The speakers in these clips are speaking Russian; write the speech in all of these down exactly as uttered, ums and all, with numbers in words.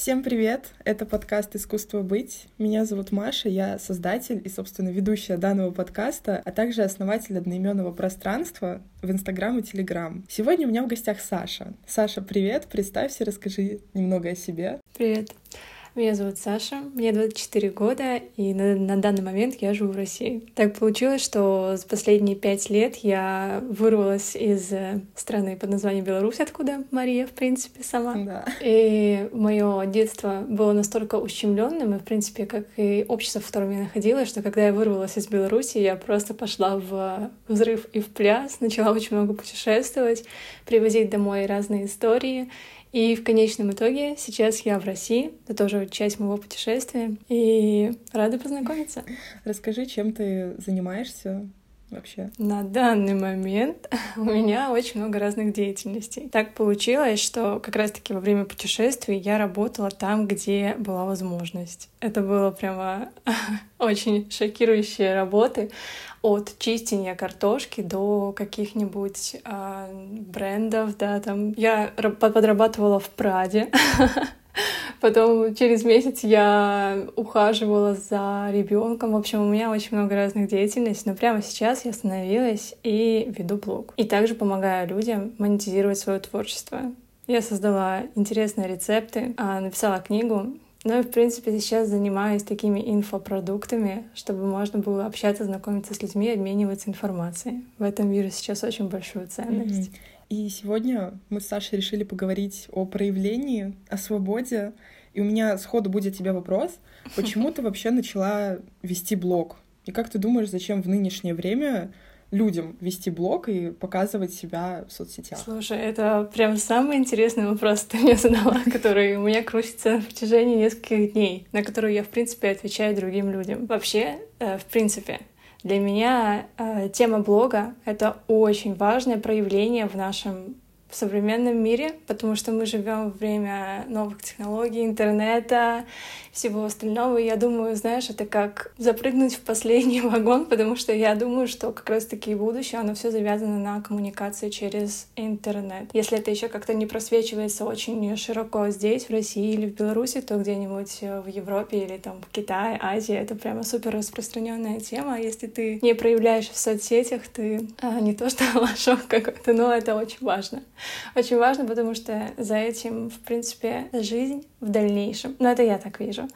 Всем привет! Это подкаст «Искусство быть». Меня зовут Маша, я создатель и, собственно, ведущая данного подкаста, а также основатель одноименного пространства в Инстаграм и Телеграм. Сегодня у меня в гостях Саша. Саша, привет! Представься, расскажи немного о себе. Привет! Меня зовут Саша, мне двадцать четыре года, и на, на данный момент я живу в России. Так получилось, что за последние пять лет я вырвалась из страны под названием Беларусь, откуда Мария, в принципе, сама. Да. И мое детство было настолько ущемленным, и, в принципе, как и общество, в котором я находилась, что когда я вырвалась из Беларуси, я просто пошла в взрыв и в пляс, начала очень много путешествовать, привозить домой разные истории. И в конечном итоге сейчас я в России, это тоже часть моего путешествия, и рада познакомиться. Расскажи, чем ты занимаешься вообще? На данный момент у меня очень много разных деятельностей. Так получилось, что как раз-таки во время путешествий я работала там, где была возможность. Это было прямо очень шокирующие работы. От чистения картошки до каких-нибудь э, брендов, да, там. Я подрабатывала в Праде, потом через месяц я ухаживала за ребенком. В общем, у меня очень много разных деятельностей, но прямо сейчас я остановилась и веду блог. И также помогаю людям монетизировать свое творчество. Я создала интересные рецепты, написала книгу. Ну и, в принципе, сейчас занимаюсь такими инфопродуктами, чтобы можно было общаться, знакомиться с людьми, обмениваться информацией. В этом мире сейчас очень большую ценность. Mm-hmm. И сегодня мы с Сашей решили поговорить о проявлении, о свободе. И у меня сходу будет тебе вопрос. Почему ты вообще начала вести блог? И как ты думаешь, зачем в нынешнее время людям вести блог и показывать себя в соцсетях? Слушай, это прям самый интересный вопрос, ты мне задала, который у меня крутится на протяжении нескольких дней, на который я, в принципе, отвечаю другим людям. Вообще, в принципе, для меня тема блога — это очень важное проявление в нашем в современном мире, потому что мы живем в время новых технологий, интернета, всего остального. И я думаю, знаешь, это как запрыгнуть в последний вагон, потому что я думаю, что как раз-таки будущее, оно все завязано на коммуникации через интернет. Если это еще как-то не просвечивается очень широко здесь, в России или в Беларуси, то где-нибудь в Европе или там в Китае, Азии, это прямо супер распространенная тема. Если ты не проявляешь в соцсетях, ты а, не то что лошок какой-то, но это очень важно. Очень важно, потому что за этим, в принципе, жизнь в дальнейшем. Ну, это я так вижу.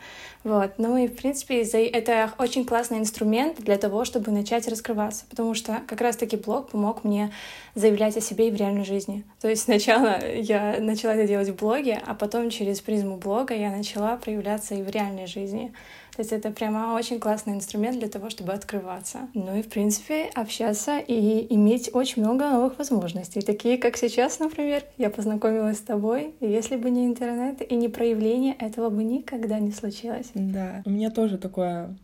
Вот. Ну и, в принципе, это очень классный инструмент для того, чтобы начать раскрываться, потому что как раз-таки блог помог мне заявлять о себе и в реальной жизни. То есть сначала я начала это делать в блоге, а потом через призму блога я начала проявляться и в реальной жизни. То есть это прямо очень классный инструмент для того, чтобы открываться. Ну и, в принципе, общаться и иметь очень много новых возможностей. Такие, как сейчас, например, я познакомилась с тобой, и если бы не интернет и не проявление, этого бы никогда не случилось. Да, у меня тоже такое...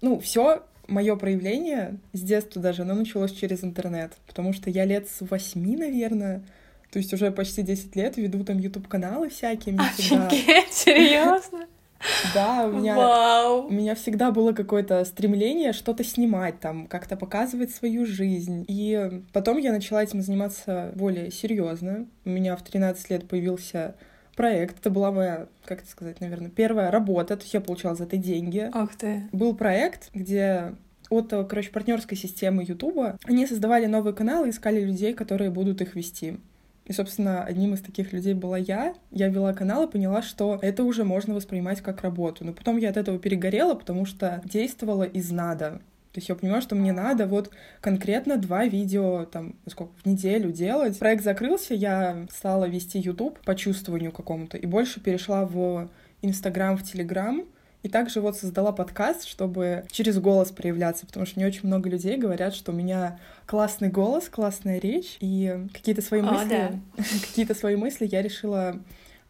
Ну, все мое проявление с детства даже, оно началось через интернет, потому что я лет с восьми, наверное... То есть уже почти десять лет веду там YouTube-каналы всякие. Офигеть, серьезно? Да, у меня, у меня всегда было какое-то стремление что-то снимать, там, как-то показывать свою жизнь. И потом я начала этим заниматься более серьезно. У меня в тринадцать лет появился проект. Это была моя, как это сказать, наверное, первая работа. То есть я получала за это деньги. Ах ты. Был проект, где от, короче, партнерской системы Ютуба они создавали новые каналы, искали людей, которые будут их вести. И, собственно, одним из таких людей была я. Я вела канал и поняла, что это уже можно воспринимать как работу. Но потом я от этого перегорела, потому что действовала из надо. То есть я понимала, что мне надо вот конкретно два видео, там, сколько, в неделю делать. Проект закрылся, я стала вести YouTube по чувствованию какому-то. И больше перешла в Инстаграм, в Телеграм. И также вот создала подкаст, чтобы через голос проявляться, потому что мне очень много людей говорят, что у меня классный голос, классная речь, и какие-то свои О, мысли, да. какие-то свои мысли я решила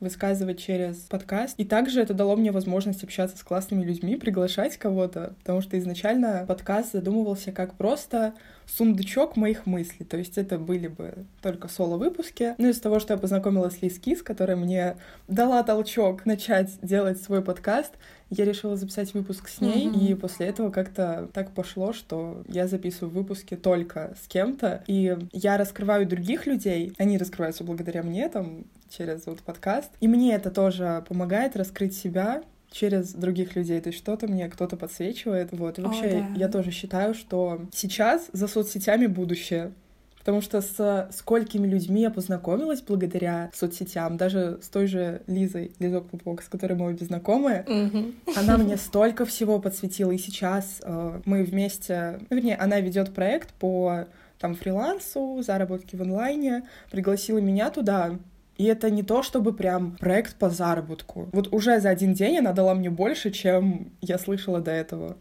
высказывать через подкаст. И также это дало мне возможность общаться с классными людьми, приглашать кого-то, потому что изначально подкаст задумывался как просто сундучок моих мыслей, то есть это были бы только соло-выпуски. Ну, из-за того, что я познакомилась с Лиз Кис, которая мне дала толчок начать делать свой подкаст, я решила записать выпуск с ней, mm-hmm. и после этого как-то так пошло, что я записываю выпуски только с кем-то, и я раскрываю других людей, они раскрываются благодаря мне, там, через вот подкаст. И мне это тоже помогает раскрыть себя через других людей, то есть что-то мне кто-то подсвечивает, вот. И вообще О, да. я тоже считаю, что сейчас за соцсетями будущее, потому что со сколькими людьми я познакомилась благодаря соцсетям, даже с той же Лизой, Лизок Пупок, с которой мы обе знакомы, mm-hmm. она мне столько всего подсветила, и сейчас э, мы вместе, вернее, она ведет проект по там фрилансу, заработке в онлайне, пригласила меня туда. И это не то, чтобы прям проект по заработку. Вот уже за один день она дала мне больше, чем я слышала до этого.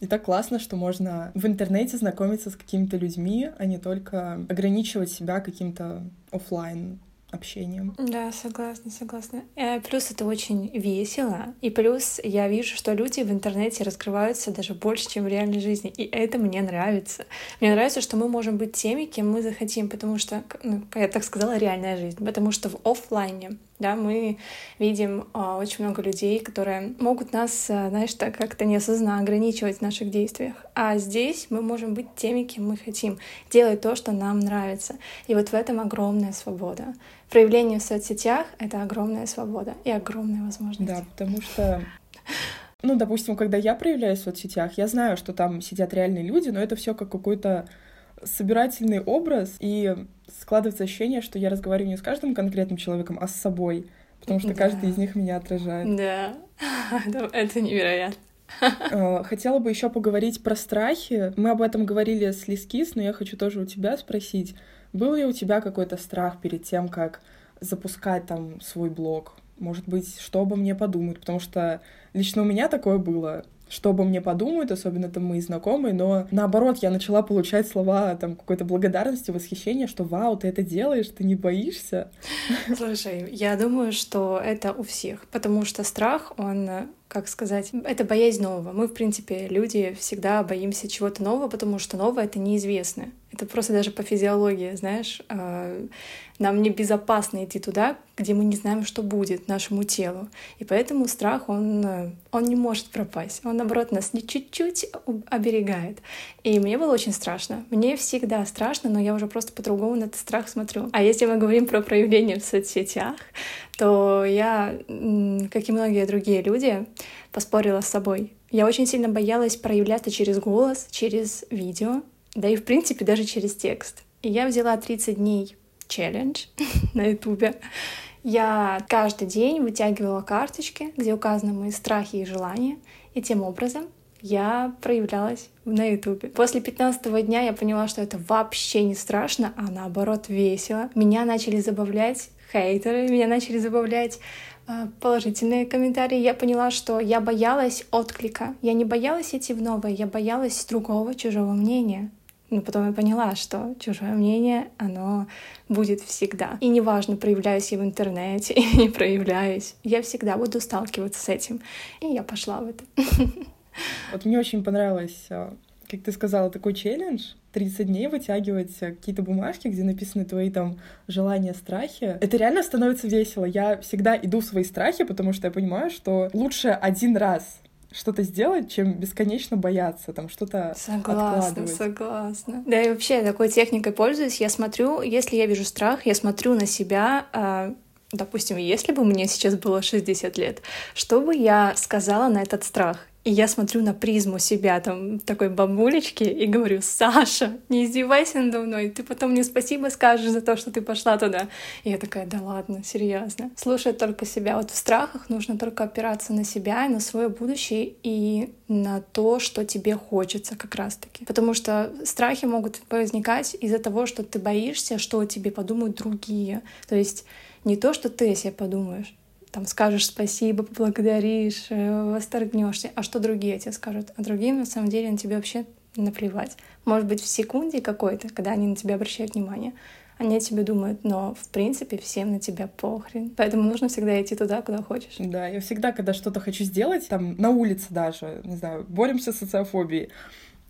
И так классно, что можно в интернете знакомиться с какими-то людьми, а не только ограничивать себя каким-то офлайн общением. Да, согласна, согласна. Плюс это очень весело. И плюс я вижу, что люди в интернете раскрываются даже больше, чем в реальной жизни. И это мне нравится. Мне нравится, что мы можем быть теми, кем мы захотим, потому что, ну, я так сказала, реальная жизнь. Потому что в офлайне, да, мы видим а, очень много людей, которые могут нас, а, знаешь, так как-то неосознанно ограничивать в наших действиях. А здесь мы можем быть теми, кем мы хотим, делать то, что нам нравится. И вот в этом огромная свобода. Проявление в соцсетях — это огромная свобода и огромная возможность. Да, потому что... Ну, допустим, когда я проявляюсь в соцсетях, я знаю, что там сидят реальные люди, но это все как какой-то собирательный образ, и складывается ощущение, что я разговариваю не с каждым конкретным человеком, а с собой, потому что да. каждый из них меня отражает. Да, это невероятно. Хотела бы еще поговорить про страхи. Мы об этом говорили с Лиз Кис, но я хочу тоже у тебя спросить, был ли у тебя какой-то страх перед тем, как запускать там свой блог? Может быть, что обо мне подумают? Потому что лично у меня такое было. Что обо мне подумают, особенно там мои знакомые, но наоборот, я начала получать слова там какой-то благодарности, восхищения, что вау, ты это делаешь, ты не боишься. Слушай, я думаю, что это у всех, потому что страх, он, как сказать, это боязнь нового. Мы, в принципе, люди всегда боимся чего-то нового, потому что новое — это неизвестно. Это просто даже по физиологии, знаешь, нам небезопасно идти туда, где мы не знаем, что будет нашему телу. И поэтому страх, он, он не может пропасть. Он, наоборот, нас не чуть-чуть оберегает. И мне было очень страшно. Мне всегда страшно, но я уже просто по-другому на этот страх смотрю. А если мы говорим про проявление в соцсетях, то я, как и многие другие люди, поспорила с собой. Я очень сильно боялась проявляться через голос, через видео, да и, в принципе, даже через текст. И я взяла тридцать дней челлендж на Ютубе. Я каждый день вытягивала карточки, где указаны мои страхи и желания, и тем образом я проявлялась на Ютубе. После пятнадцатого дня я поняла, что это вообще не страшно, а наоборот весело. Меня начали забавлять хейтеры, меня начали забавлять положительные комментарии. Я поняла, что я боялась отклика. Я не боялась идти в новое, я боялась другого, чужого мнения. Но потом я поняла, что чужое мнение, оно будет всегда. И неважно, проявляюсь я в интернете или не проявляюсь, я всегда буду сталкиваться с этим. И я пошла в это. Вот мне очень понравилось, как ты сказала, такой челлендж. тридцать дней вытягивать какие-то бумажки, где написаны твои там желания, страхи. Это реально становится весело. Я всегда иду в свои страхи, потому что я понимаю, что лучше один раз что-то сделать, чем бесконечно бояться, там что-то согласна, откладывать. Согласна, согласна. Да, и вообще я такой техникой пользуюсь. Я смотрю, если я вижу страх, я смотрю на себя. Допустим, если бы мне сейчас было шестьдесят лет, что бы я сказала на этот страх? И я смотрю на призму себя, там, такой бабулечки, и говорю: «Саша, не издевайся надо мной, ты потом мне спасибо скажешь за то, что ты пошла туда». И я такая: да ладно, серьезно. Слушай только себя. Вот в страхах нужно только опираться на себя и на свое будущее, и на то, что тебе хочется как раз-таки. Потому что страхи могут возникать из-за того, что ты боишься, что тебе подумают другие. То есть не то, что ты о себе подумаешь, там скажешь спасибо, поблагодаришь, восторгнешься, а что другие тебе скажут? А другим, на самом деле, на тебя вообще наплевать. Может быть, в секунде какой-то, когда они на тебя обращают внимание, они о тебе думают, но, в принципе, всем на тебя похрен. Поэтому нужно всегда идти туда, куда хочешь. Да, я всегда, когда что-то хочу сделать, там, на улице даже, не знаю, боремся с социофобией,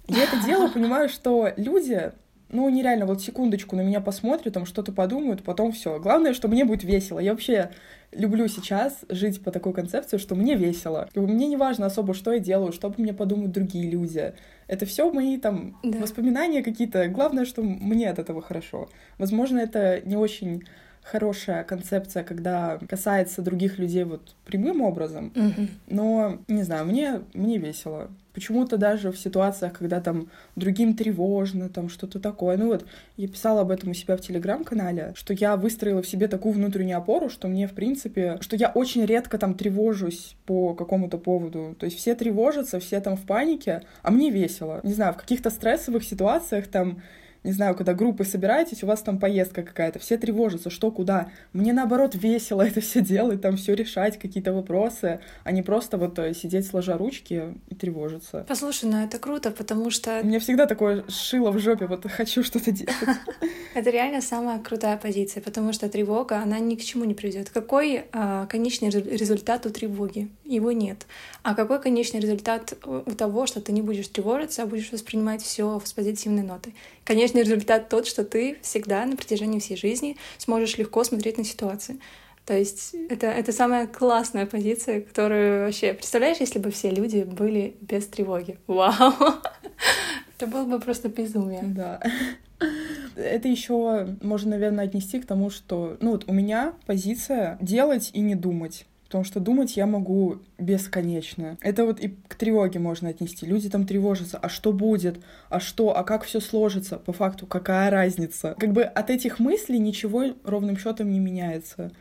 я это делаю, понимаю, что люди... Ну, нереально, вот секундочку на меня посмотрят, там что-то подумают, потом все. Главное, что мне будет весело. Я вообще люблю сейчас жить по такой концепции, что мне весело. Мне не важно особо, что я делаю, что обо мне подумают другие люди. Это все мои там да. воспоминания какие-то. Главное, что мне от этого хорошо. Возможно, это не очень хорошая концепция, когда касается других людей вот прямым образом, mm-hmm. но, не знаю, мне, мне весело. Почему-то даже в ситуациях, когда там другим тревожно, там что-то такое. Ну вот, я писала об этом у себя в Телеграм-канале, что я выстроила в себе такую внутреннюю опору, что мне, в принципе, что я очень редко там тревожусь по какому-то поводу. То есть все тревожатся, все там в панике, а мне весело. Не знаю, в каких-то стрессовых ситуациях там... Не знаю, когда группы собираетесь, у вас там поездка какая-то, все тревожатся, что, куда. Мне, наоборот, весело это все делать, там все решать, какие-то вопросы, а не просто вот сидеть сложа ручки и тревожиться. Послушай, ну это круто, потому что... У меня всегда такое шило в жопе, вот хочу что-то делать. Это реально самая крутая позиция, потому что тревога, она ни к чему не приведет. Какой конечный результат у тревоги? Его нет. А какой конечный результат у того, что ты не будешь тревожиться, а будешь воспринимать все с позитивной нотой? Конечно, результат тот, что ты всегда на протяжении всей жизни сможешь легко смотреть на ситуации. То есть это, это самая классная позиция, которую вообще... Представляешь, если бы все люди были без тревоги? Вау! Это было бы просто безумие. Да. Это еще можно, наверное, отнести к тому, что... Ну вот у меня позиция делать и не думать. Потому что думать я могу бесконечно. Это вот и к тревоге можно отнести. Люди там тревожатся. А что будет? А что? А как все сложится? По факту, какая разница? Как бы от этих мыслей ничего ровным счетом не меняется.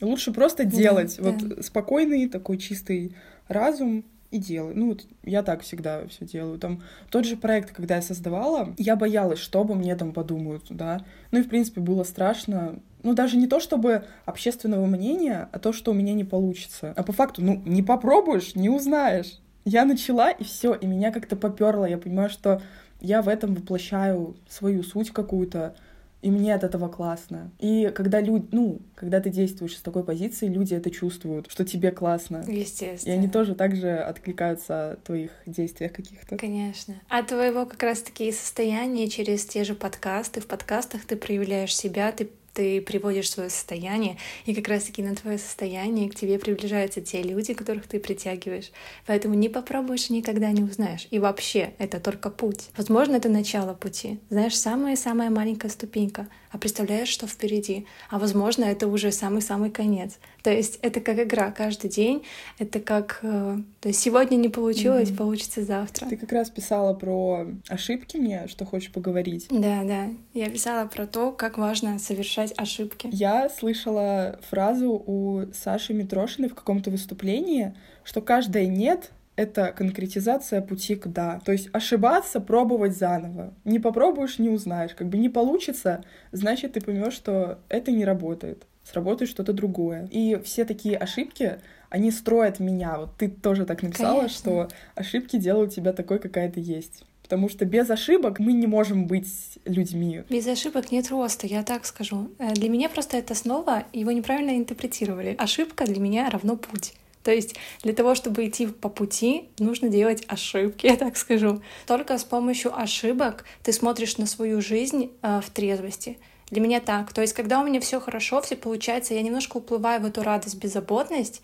Лучше просто делать. Да, вот да. Спокойный такой чистый разум и делай. Ну вот я так всегда все делаю. Там тот же проект, когда я создавала, я боялась, что обо мне там подумают, да. Ну и в принципе было страшно. Ну, даже не то, чтобы общественного мнения, а то, что у меня не получится. А по факту, ну, не попробуешь, не узнаешь. Я начала, и все, и меня как-то попёрло. Я понимаю, что я в этом воплощаю свою суть какую-то, и мне от этого классно. И когда люди, ну, когда ты действуешь с такой позиции, люди это чувствуют, что тебе классно. Естественно. И они тоже так же откликаются о твоих действиях каких-то. Конечно. А твоего как раз-таки состояния через те же подкасты. В подкастах ты проявляешь себя, ты ты приводишь свое состояние, и как раз-таки на твое состояние к тебе приближаются те люди, которых ты притягиваешь. Поэтому не попробуешь, никогда не узнаешь. И вообще, это только путь. Возможно, это начало пути. Знаешь, самая-самая маленькая ступенька. А представляешь, что впереди. А возможно, это уже самый-самый конец. То есть это как игра каждый день. Это как... То есть сегодня не получилось, mm-hmm. получится завтра. Ты как раз писала про ошибки мне, что хочешь поговорить. Да, да. Я писала про то, как важно совершать ошибки. Я слышала фразу у Саши Митрошиной в каком-то выступлении, что каждое «нет» — это конкретизация пути к «да». То есть ошибаться, пробовать заново. Не попробуешь — не узнаешь. Как бы не получится, значит, ты поймешь, что это не работает. Сработает что-то другое. И все такие ошибки, они строят меня. Вот ты тоже так написала, конечно, что ошибки делают тебя такой, какая ты есть. Потому что без ошибок мы не можем быть людьми. Без ошибок нет роста, я так скажу. Для меня просто это слово, его неправильно интерпретировали. Ошибка для меня равно путь. То есть для того, чтобы идти по пути, нужно делать ошибки, я так скажу. Только с помощью ошибок ты смотришь на свою жизнь в трезвости. Для меня так. То есть когда у меня все хорошо, все получается, я немножко уплываю в эту радость, беззаботность,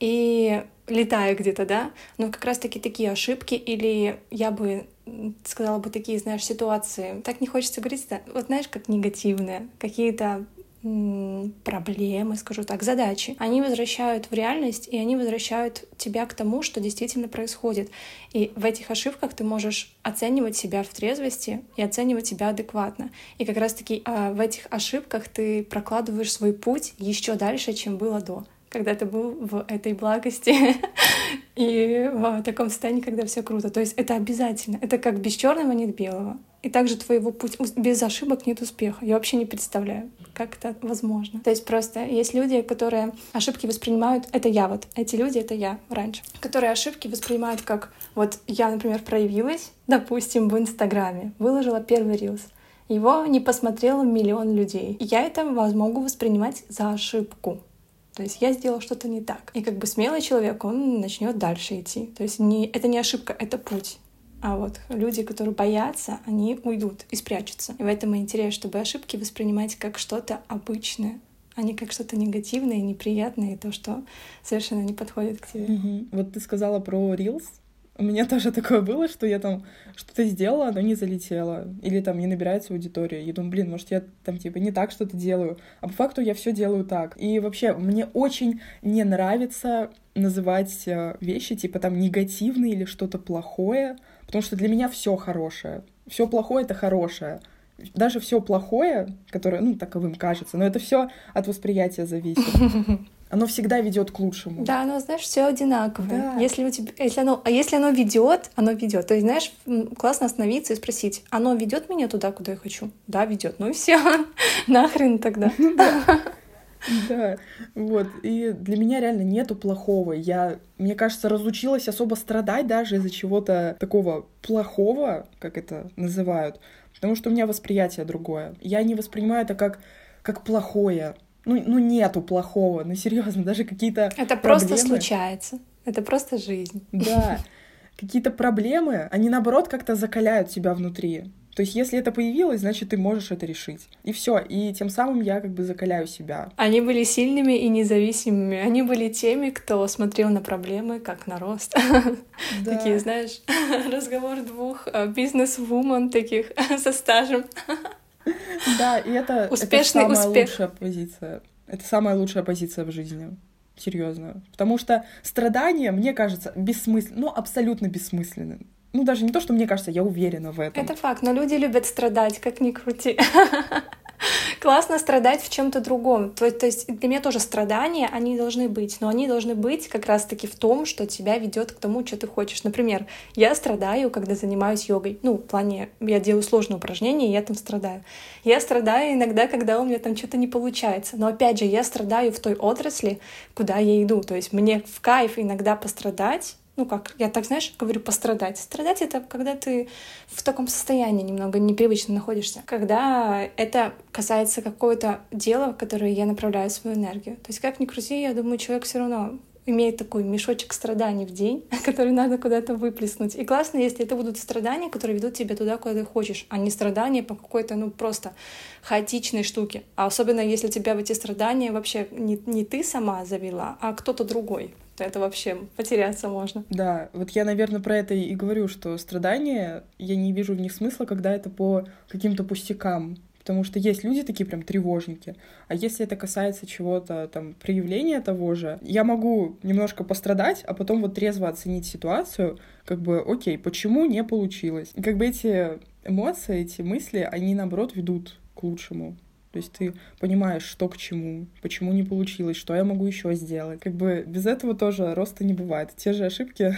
и летаю где-то, да? Но как раз-таки такие ошибки, или я бы сказала бы такие, знаешь, ситуации. Так не хочется говорить, да? Вот знаешь, как негативные, какие-то м- проблемы, скажу так, задачи. Они возвращают в реальность, и они возвращают тебя к тому, что действительно происходит. И в этих ошибках ты можешь оценивать себя в трезвости и оценивать себя адекватно. И как раз-таки э, в этих ошибках ты прокладываешь свой путь еще дальше, чем было до. Когда ты был в этой благости и в таком состоянии, когда все круто. То есть это обязательно. Это как без черного нет белого. И также твоего пути без ошибок нет успеха. Я вообще не представляю, как это возможно. То есть просто есть люди, которые ошибки воспринимают... Это я вот. Эти люди — это я раньше. Которые ошибки воспринимают как... Вот я, например, проявилась, допустим, в Инстаграме. Выложила первый рилс. Его не посмотрело миллион людей. И я это могу воспринимать за ошибку. То есть я сделала что-то не так. И как бы смелый человек, он начнет дальше идти. То есть не, это не ошибка, это путь. А вот люди, которые боятся, они уйдут и спрячутся. И в этом и интерес, чтобы ошибки воспринимать как что-то обычное, а не как что-то негативное, неприятное, и то, что совершенно не подходит к тебе. Угу. Вот ты сказала про Reels. У меня тоже такое было, что я там что-то сделала, но не залетела. Или там не набирается аудитория. Я думаю, блин, может, я там типа не так что-то делаю. А по факту я все делаю так. И вообще, мне очень не нравится называть вещи типа там негативные или что-то плохое. Потому что для меня все хорошее. Все плохое — это хорошее. Даже все плохое, которое, ну, таковым кажется, но это все от восприятия зависит. Оно всегда ведет к лучшему. Да, оно, знаешь, все одинаково. Да. Если у тебя, если оно, а если оно ведет, оно ведет. То есть, знаешь, классно остановиться и спросить: оно ведет меня туда, куда я хочу? Да, ведет. Ну и все. Нахрен тогда. Да, вот. И для меня реально нету плохого. Я, мне кажется, разучилась особо страдать даже из-за чего-то такого плохого, как это называют, потому что у меня восприятие другое. Я не воспринимаю это как, как плохое. Ну, ну, нету плохого, ну, серьезно, даже какие-то Это проблемы. Просто случается, это просто жизнь. Да, какие-то проблемы, они, наоборот, как-то закаляют тебя внутри. То есть, если это появилось, значит, ты можешь это решить. И все, и тем самым я как бы закаляю себя. Они были сильными и независимыми, они были теми, кто смотрел на проблемы как на рост. Да. Такие, знаешь, разговор двух бизнес-вумен таких со стажем. Да, и это, Успешный это самая успех. лучшая позиция. Это самая лучшая позиция в жизни. Серьезно. Потому что страдания, мне кажется, бессмысленны. Ну, абсолютно бессмысленны. Ну, даже не то, что мне кажется, я уверена в этом. Это факт, но люди любят страдать, как ни крути. Классно страдать в чем-то другом. То, то есть для меня тоже страдания, они должны быть, но они должны быть как раз-таки в том, что тебя ведет к тому, что ты хочешь. Например, я страдаю, когда занимаюсь йогой. Ну, в плане, я делаю сложные упражнения, и я там страдаю. Я страдаю иногда, когда у меня там что-то не получается. Но опять же, я страдаю в той отрасли, куда я иду. То есть мне в кайф иногда пострадать. Ну как, я так, знаешь, говорю, пострадать. Страдать — это когда ты в таком состоянии немного непривычно находишься. Когда это касается какого-то дела, в которое я направляю свою энергию. То есть как ни крути, я думаю, человек все равно имеет такой мешочек страданий в день, который надо куда-то выплеснуть. И классно, если это будут страдания, которые ведут тебя туда, куда ты хочешь, а не страдания по какой-то, ну, просто хаотичной штуке. А особенно, если тебя в эти страдания вообще не, не ты сама завела, а кто-то другой. Это вообще потеряться можно. Да, вот я, наверное, про это и говорю, что страдания, я не вижу в них смысла, когда это по каким-то пустякам. Потому что есть люди такие прям тревожники. А если это касается чего-то, там, проявления того же, я могу немножко пострадать, а потом вот трезво оценить ситуацию, как бы, окей, почему не получилось? И как бы эти эмоции, эти мысли, они, наоборот, ведут к лучшему. То есть ты понимаешь, что к чему, почему не получилось, что я могу еще сделать. Как бы без этого тоже роста не бывает. Те же ошибки,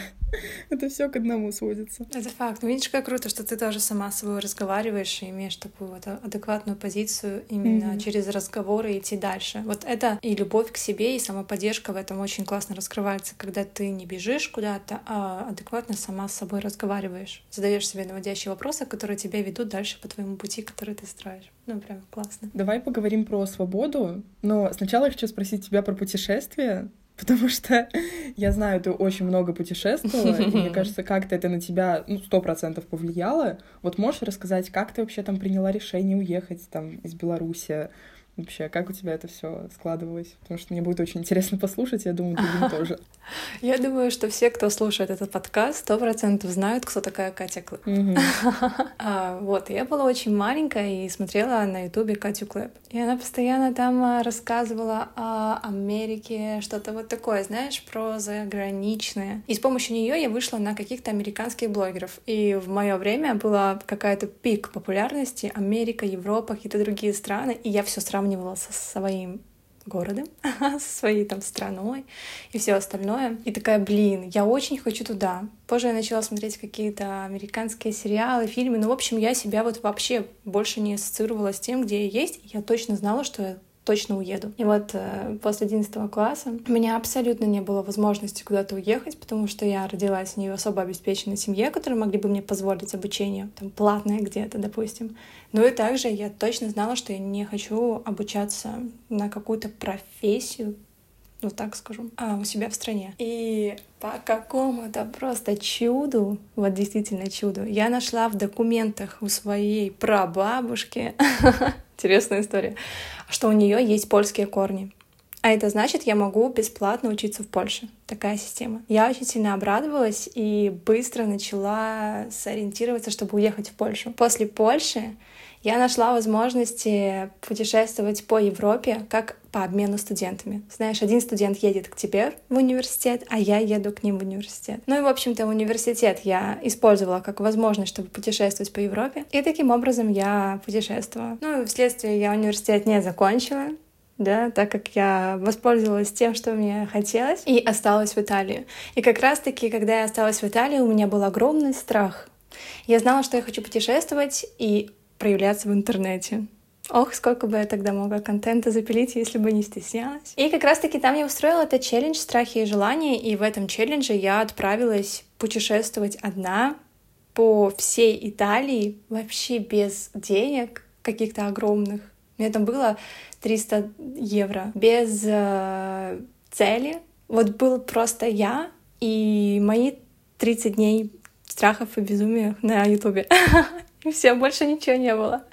это все к одному сводится. Это факт. Ну, видишь, как круто, что ты тоже сама с собой разговариваешь и имеешь такую вот адекватную позицию именно mm-hmm. через разговоры идти дальше. Вот это и любовь к себе, и самоподдержка в этом очень классно раскрывается, когда ты не бежишь куда-то, а адекватно сама с собой разговариваешь. Задаешь себе наводящие вопросы, которые тебя ведут дальше по твоему пути, который ты строишь. Ну, прям классно. Давай поговорим про свободу, но сначала я хочу спросить тебя про путешествия. Потому что я знаю, ты очень много путешествовала, и мне кажется, как-то это на тебя, ну, сто процентов повлияло. Вот можешь рассказать, как ты вообще там приняла решение уехать там из Беларуси? Вообще, как у тебя это все складывалось? Потому что мне будет очень интересно послушать, я думаю, другим тоже. Я думаю, что все, кто слушает этот подкаст, сто процентов знают, кто такая Катя Клэп. Вот, я была очень маленькая и смотрела на Ютубе Катю Клэп. И она постоянно там рассказывала о Америке, что-то вот такое, знаешь, про заграничное. И с помощью нее я вышла на каких-то американских блогеров. И в мое время была какая-то пик популярности: Америка, Европа, какие-то другие страны. И я все сравнивала со своим городом, со своей там страной и все остальное. И такая, блин, я очень хочу туда. Позже я начала смотреть какие-то американские сериалы, фильмы. Ну, в общем, я себя вот вообще больше не ассоциировала с тем, где я есть. Я точно знала, что я точно уеду. И вот э, после одиннадцатого класса у меня абсолютно не было возможности куда-то уехать, потому что я родилась в не особо обеспеченной семье, которые могли бы мне позволить обучение, там, платное где-то, допустим. Ну и также я точно знала, что я не хочу обучаться на какую-то профессию, ну так скажу, а у себя в стране. И по какому-то просто чуду, вот действительно чуду, я нашла в документах у своей прабабушки... Интересная история, что у нее есть польские корни. А это значит, я могу бесплатно учиться в Польше. Такая система. Я очень сильно обрадовалась и быстро начала сориентироваться, чтобы уехать в Польшу. После Польши я нашла возможности путешествовать по Европе как по обмену студентами. Знаешь, один студент едет к тебе в университет, а я еду к ним в университет. Ну и, в общем-то, университет я использовала как возможность, чтобы путешествовать по Европе. И таким образом я путешествовала. Ну и вследствие я университет не закончила, да, так как я воспользовалась тем, что мне хотелось, и осталась в Италии. И как раз-таки, когда я осталась в Италии, у меня был огромный страх. Я знала, что я хочу путешествовать и проявляться в интернете. Ох, сколько бы я тогда могла контента запилить, если бы не стеснялась. И как раз-таки там я устроила этот челлендж «Страхи и желания», и в этом челлендже я отправилась путешествовать одна по всей Италии, вообще без денег каких-то огромных. У меня там было триста евро. Без э, цели. Вот был просто я и мои тридцать дней страхов и безумия на Ютубе. И все, больше ничего не было.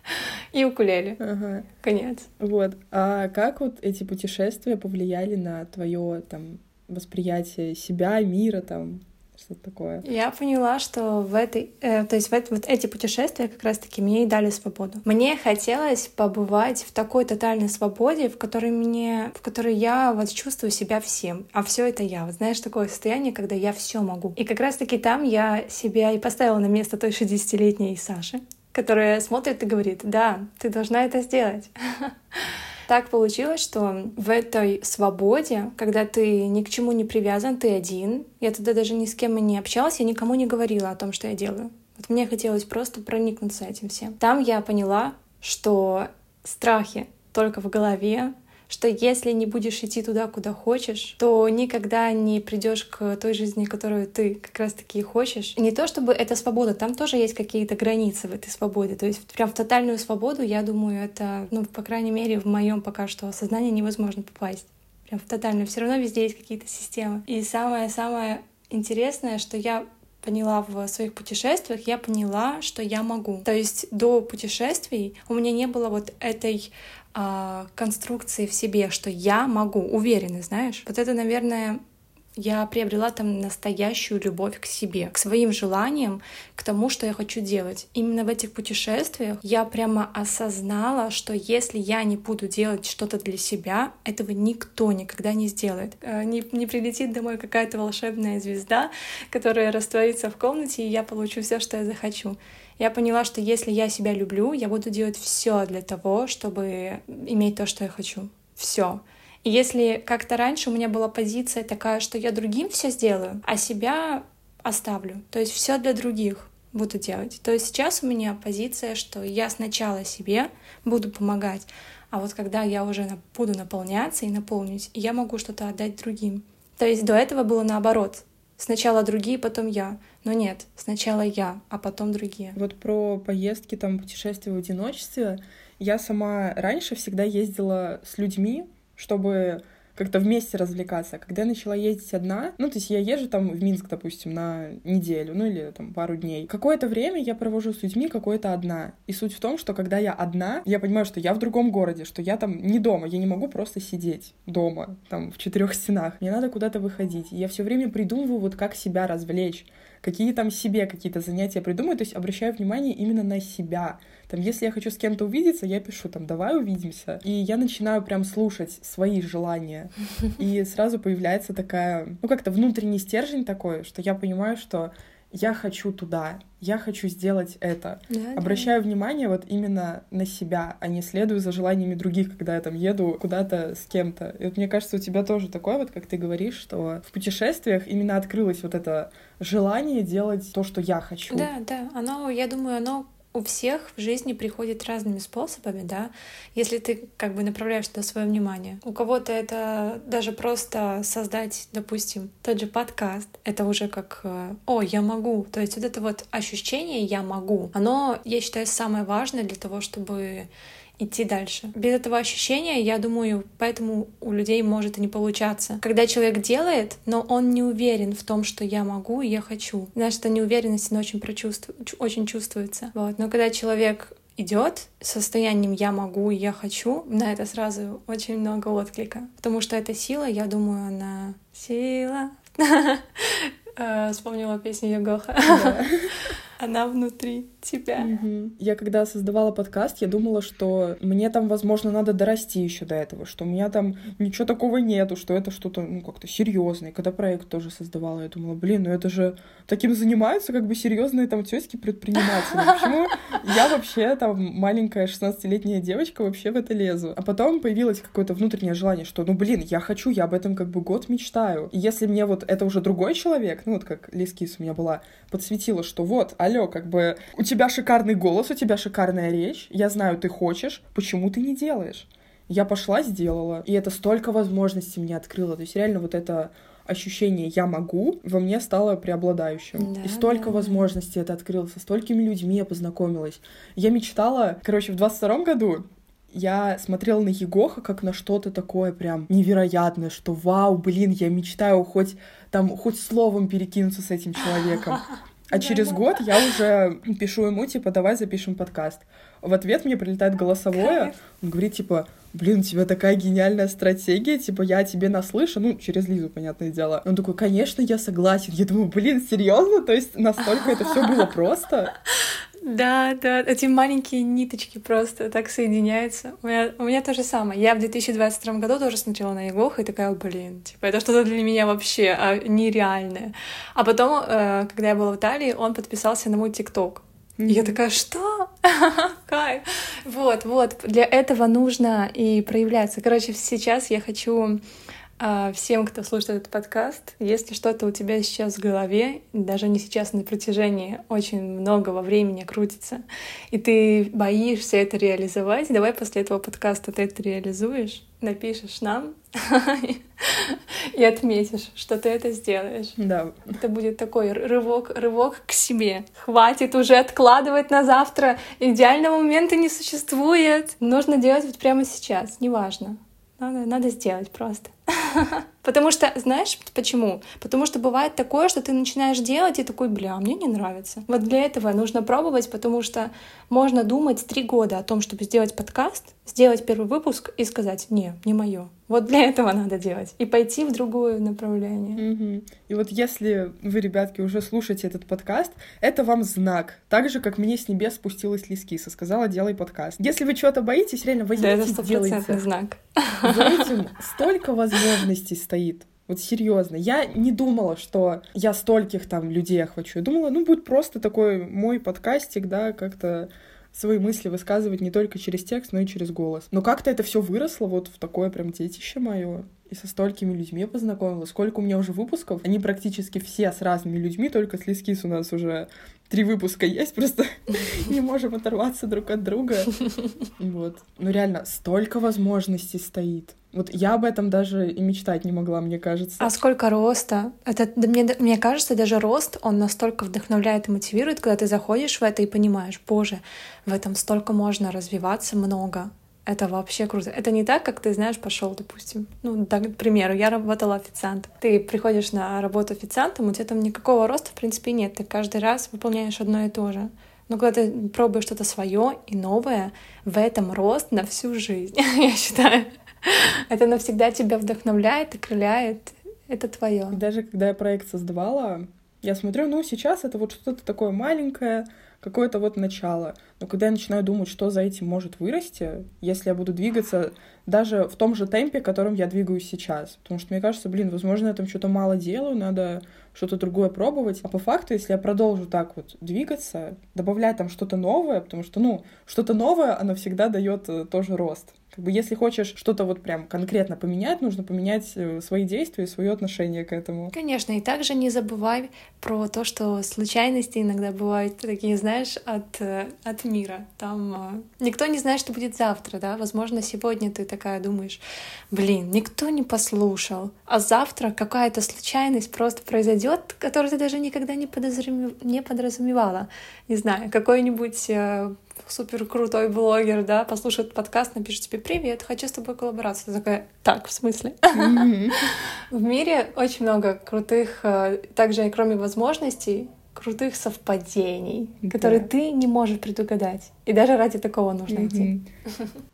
И укулеле. Ага. Конец. Вот. А как вот эти путешествия повлияли на твое там восприятие себя, мира, там, что-то такое? Я поняла, что в этой... Э, то есть в это, вот эти путешествия как раз-таки мне и дали свободу. Мне хотелось побывать в такой тотальной свободе, в которой мне... В которой я вот чувствую себя всем. А все это я. Вот знаешь, такое состояние, когда я все могу. И как раз-таки там я себя и поставила на место той шестидесятилетней Саши, которая смотрит и говорит: «Да, ты должна это сделать». Так получилось, что в этой свободе, когда ты ни к чему не привязан, ты один. Я тогда даже ни с кем и не общалась, я никому не говорила о том, что я делаю. Вот мне хотелось просто проникнуться этим всем. Там я поняла, что страхи только в голове, что если не будешь идти туда, куда хочешь, то никогда не придешь к той жизни, которую ты как раз-таки хочешь. И не то чтобы это свобода, там тоже есть какие-то границы в этой свободе. То есть прям в тотальную свободу, я думаю, это, ну, по крайней мере, в моем пока что сознании невозможно попасть. Прям в тотальную. Все равно везде есть какие-то системы. И самое-самое интересное, что я поняла в своих путешествиях, я поняла, что я могу. То есть до путешествий у меня не было вот этой конструкции в себе, что я могу, уверены, знаешь. Вот это, наверное, я приобрела там настоящую любовь к себе, к своим желаниям, к тому, что я хочу делать. Именно в этих путешествиях я прямо осознала, что если я не буду делать что-то для себя, этого никто никогда не сделает. Не, не прилетит домой какая-то волшебная звезда, которая растворится в комнате, и я получу все, что я захочу. Я поняла, что если я себя люблю, я буду делать все для того, чтобы иметь то, что я хочу. Все. И если как-то раньше у меня была позиция такая, что я другим все сделаю, а себя оставлю, то есть все для других буду делать, то есть сейчас у меня позиция, что я сначала себе буду помогать, а вот когда я уже буду наполняться и наполнюсь, я могу что-то отдать другим. То есть до этого было наоборот. Сначала другие, потом я. Но нет, сначала я, а потом другие. Вот про поездки, там, путешествия в одиночестве. Я сама раньше всегда ездила с людьми, чтобы как-то вместе развлекаться. Когда я начала ездить одна, ну, то есть я езжу там в Минск, допустим, на неделю, ну, или там пару дней. Какое-то время я провожу с людьми, какое-то одна. И суть в том, что когда я одна, я понимаю, что я в другом городе, что я там не дома, я не могу просто сидеть дома, там, в четырех стенах. Мне надо куда-то выходить. И я все время придумываю, вот как себя развлечь, какие там себе какие-то занятия придумаю, то есть обращаю внимание именно на себя. Там, если я хочу с кем-то увидеться, я пишу там «давай увидимся». И я начинаю прям слушать свои желания. И сразу появляется такая, ну, как-то внутренний стержень такой, что я понимаю, что я хочу туда, я хочу сделать это. Да, обращаю да. внимание вот именно на себя, а не следую за желаниями других, когда я там еду куда-то с кем-то. И вот мне кажется, у тебя тоже такое, вот как ты говоришь, что в путешествиях именно открылось вот это желание делать то, что я хочу. Да, да, оно, я думаю, оно у всех в жизни приходит разными способами, да, если ты как бы направляешь туда свое внимание. У кого-то это даже просто создать, допустим, тот же подкаст, это уже как «О, я могу». То есть вот это вот ощущение «я могу», оно, я считаю, самое важное для того, чтобы идти дальше. Без этого ощущения, я думаю, поэтому у людей может и не получаться. Когда человек делает, но он не уверен в том, что я могу и я хочу. Знаешь, эта неуверенность, она очень, прочувств... очень чувствуется. Вот. Но когда человек идет с состоянием «я могу» и «я хочу», на это сразу очень много отклика, потому что эта сила, я думаю, она... Сила... Вспомнила песню Егоха. Она внутри тебя. Угу. Я когда создавала подкаст, я думала, что мне там, возможно, надо дорасти еще до этого, что у меня там ничего такого нету, что это что-то, ну, как-то серьезное. Когда проект тоже создавала, я думала, блин, ну это же таким занимаются как бы серьезные там тёзки-предприниматели. Почему я вообще там маленькая шестнадцатилетняя девочка вообще в это лезу? А потом появилось какое-то внутреннее желание, что, ну, блин, я хочу, я об этом как бы год мечтаю. И если мне вот это уже другой человек, ну, вот как Лиз Кис у меня была, подсветила, что вот, алло, как бы, у тебя шикарный голос, у тебя шикарная речь, я знаю, ты хочешь, почему ты не делаешь? Я пошла, сделала, и это столько возможностей мне открыло, то есть реально вот это ощущение «я могу» во мне стало преобладающим. Да, и столько да, возможностей да. это открыло, со столькими людьми я познакомилась. Я мечтала, короче, в двадцать втором году я смотрела на Егоха как на что-то такое прям невероятное, что вау, блин, я мечтаю хоть там, хоть словом перекинуться с этим человеком. А через год я уже пишу ему, типа, давай запишем подкаст. В ответ мне прилетает голосовое, он говорит, типа, блин, у тебя такая гениальная стратегия, типа, я тебе наслышу, ну, через Лизу, понятное дело. Он такой, конечно, я согласен. Я думаю, блин, серьезно? То есть настолько это все было просто? Да, да, эти маленькие ниточки просто так соединяются. У меня, у меня то же самое. Я в две тысячи двадцать втором году тоже смотрела на Егоха и такая, блин, типа, это что-то для меня вообще а, нереальное. А потом, э, когда я была в Италии, он подписался на мой ТикТок. Mm-hmm. И я такая, что? Кайф. Вот, вот, для этого нужно и проявляться. Короче, сейчас я хочу... Всем, кто слушает этот подкаст, если что-то у тебя сейчас в голове, даже не сейчас, на протяжении очень многого времени крутится, и ты боишься это реализовать, давай после этого подкаста ты это реализуешь, напишешь нам и отметишь, что ты это сделаешь. Да. Это будет такой рывок, рывок к себе. Хватит уже откладывать на завтра. Идеального момента не существует. Нужно делать вот прямо сейчас, неважно. Надо, надо сделать просто. Потому что, знаешь, почему? Потому что бывает такое, что ты начинаешь делать и такой, бля, мне не нравится. Вот для этого нужно пробовать, потому что можно думать три года о том, чтобы сделать подкаст, сделать первый выпуск и сказать, не, не мое. Вот для этого надо делать. И пойти в другое направление. Угу. И вот если вы, ребятки, уже слушаете этот подкаст, это вам знак. Так же, как мне с небес спустилась Лиз Кис и сказала, делай подкаст. Если вы чего-то боитесь, реально возьмите и делайте. Да, это сто процентов знак. За этим столько возможностей стоит. Вот серьезно, я не думала, что я стольких там людей охвачу. Я думала, ну, будет просто такой мой подкастик, да, как-то... свои мысли высказывать не только через текст, но и через голос. Но как-то это все выросло вот в такое прям детище мое. И со столькими людьми познакомилась. Сколько у меня уже выпусков, они практически все с разными людьми, только с Лиз Кис у нас уже три выпуска есть, просто не можем оторваться друг от друга. Вот. Ну реально, столько возможностей стоит. Вот я об этом даже и мечтать не могла, мне кажется. А сколько роста? Это, да, мне, мне кажется, даже рост, он настолько вдохновляет и мотивирует, когда ты заходишь в это и понимаешь, боже, в этом столько можно развиваться много. Это вообще круто. Это не так, как ты, знаешь, пошел, допустим. Ну, так, к примеру, я работала официантом. Ты приходишь на работу официантом, у тебя там никакого роста, в принципе, нет. Ты каждый раз выполняешь одно и то же. Но когда ты пробуешь что-то свое и новое, в этом рост на всю жизнь, я считаю. Это навсегда тебя вдохновляет и крыляет. Это твое. Даже когда я проект создавала, я смотрю, ну, сейчас это вот что-то такое маленькое, какое-то вот начало. Но когда я начинаю думать, что за этим может вырасти, если я буду двигаться даже в том же темпе, которым я двигаюсь сейчас. Потому что мне кажется, блин, возможно, я там что-то мало делаю, надо что-то другое пробовать. А по факту, если я продолжу так вот двигаться, добавлять там что-то новое, потому что, ну, что-то новое, оно всегда дает тоже рост. Как бы если хочешь что-то вот прям конкретно поменять, нужно поменять свои действия и свое отношение к этому. Конечно, и также не забывай про то, что случайности иногда бывают такие, знаешь, от, от мира. Там никто не знает, что будет завтра, да? Возможно, сегодня ты такая думаешь, блин, никто не послушал, а завтра какая-то случайность просто произойдет, которую ты даже никогда не подразумев... не подразумевала. Не знаю, какой-нибудь... супер крутой блогер, да, послушает подкаст, напишет тебе «Привет, хочу с тобой коллаборацию». Ты такая, так, в смысле? Mm-hmm. В мире очень много крутых, также и кроме возможностей, крутых совпадений, да, которые ты не можешь предугадать. И даже ради такого нужно mm-hmm. идти.